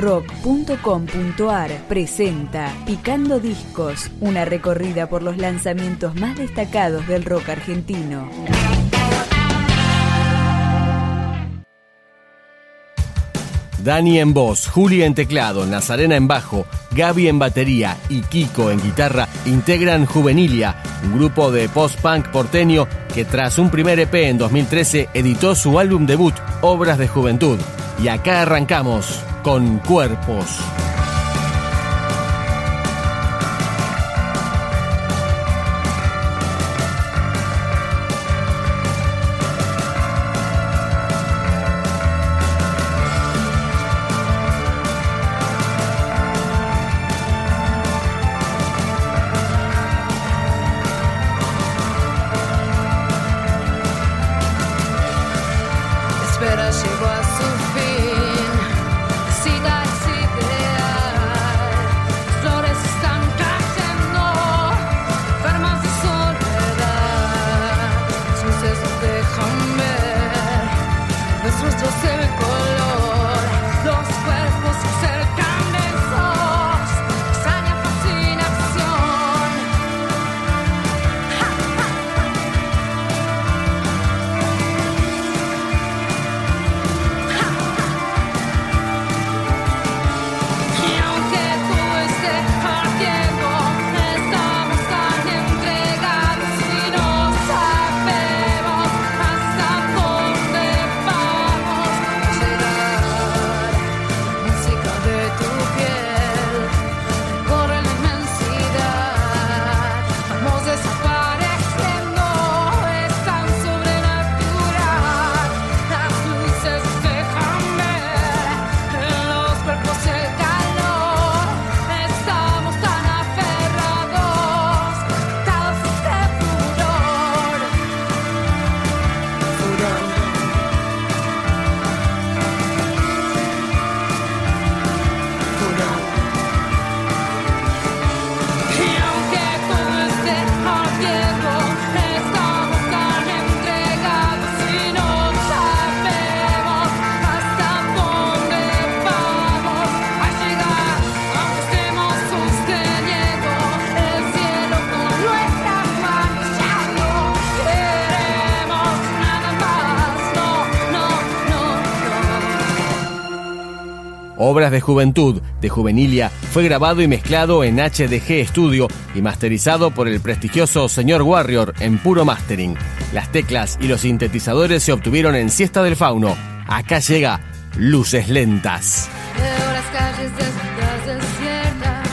Rock.com.ar presenta Picando Discos, una recorrida por los lanzamientos más destacados del rock argentino. Dani en voz, Juli en teclado, Nazarena en bajo, Gaby en batería y Kiko en guitarra integran Juvenilia, un grupo de post-punk porteño que tras un primer EP en 2013 editó su álbum debut, Obras de Juventud. Y acá arrancamos con Cuerpos. Espera llegó a su fin, siga ese ideal, flores están cayendo, formas de soledad, las luces nos dejan ver, los rostros se ven color, los cuerpos se acercan densos, extraña fascinación. Obras de Juventud, de Juvenilia, fue grabado y mezclado en HDG Studio y masterizado por el prestigioso señor Warrior en puro mastering. Las teclas y los sintetizadores se obtuvieron en Siesta del Fauno. Acá llega Luces Lentas. Veo las calles de ciudades desiertas.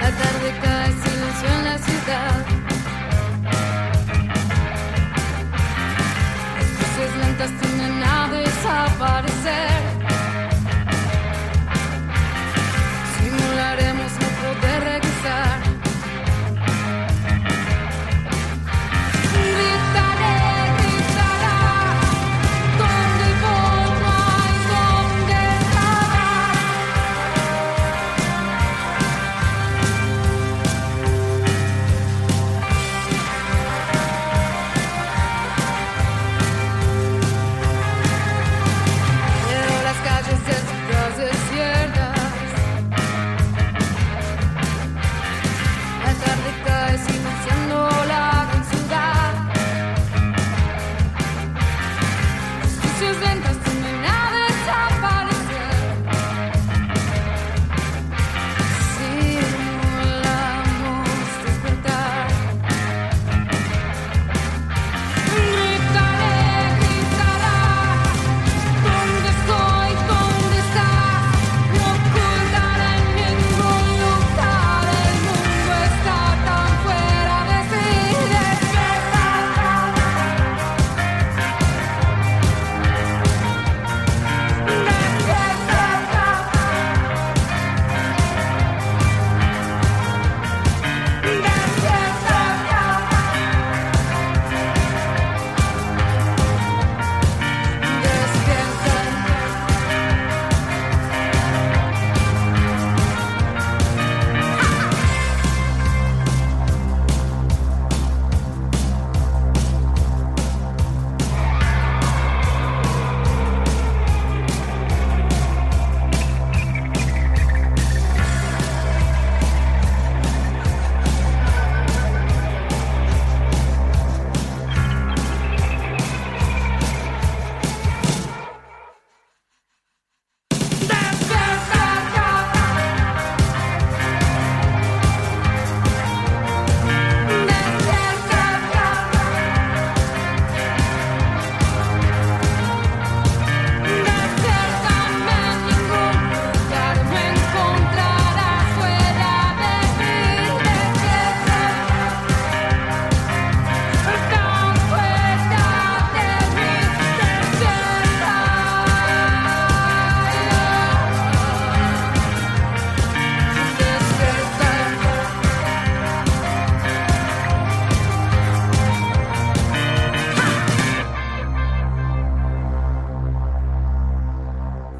La tarde cae silencio en la ciudad. Las luces lentas tienen a desaparecer. Simularemos no poder regresar.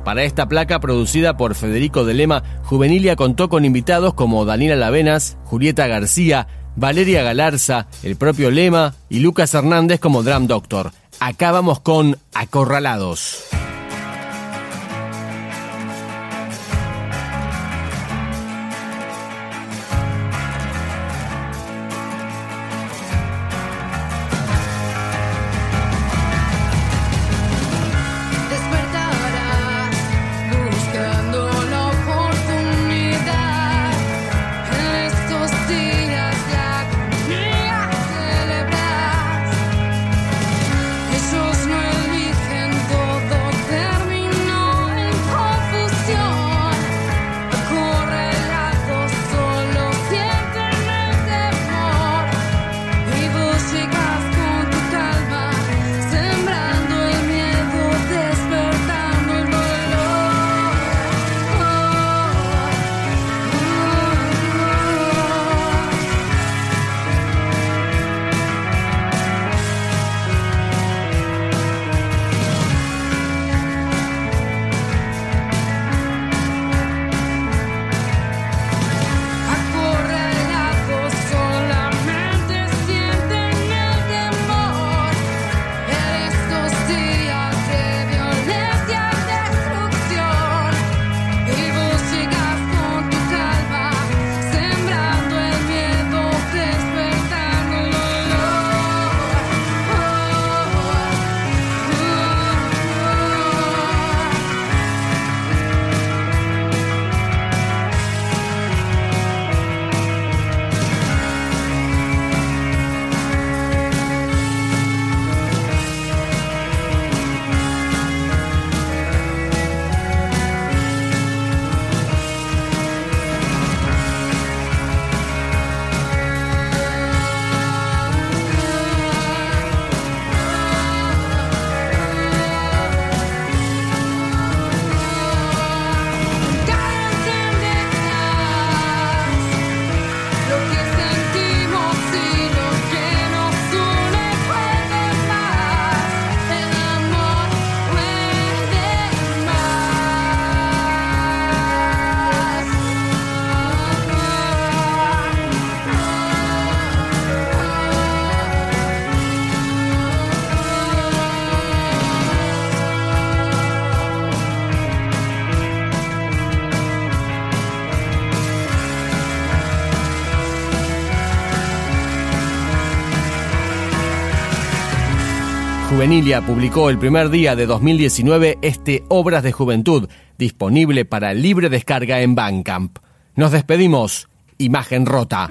Para esta placa, producida por Federico de Lema, Juvenilia contó con invitados como Daniela Lavenas, Julieta García, Valeria Galarza, el propio Lema y Lucas Hernández como Drum Doctor. Acá vamos con Acorralados. Juvenilia publicó el primer día de 2019 este Obras de Juventud, disponible para libre descarga en Bandcamp. Nos despedimos. Imagen rota.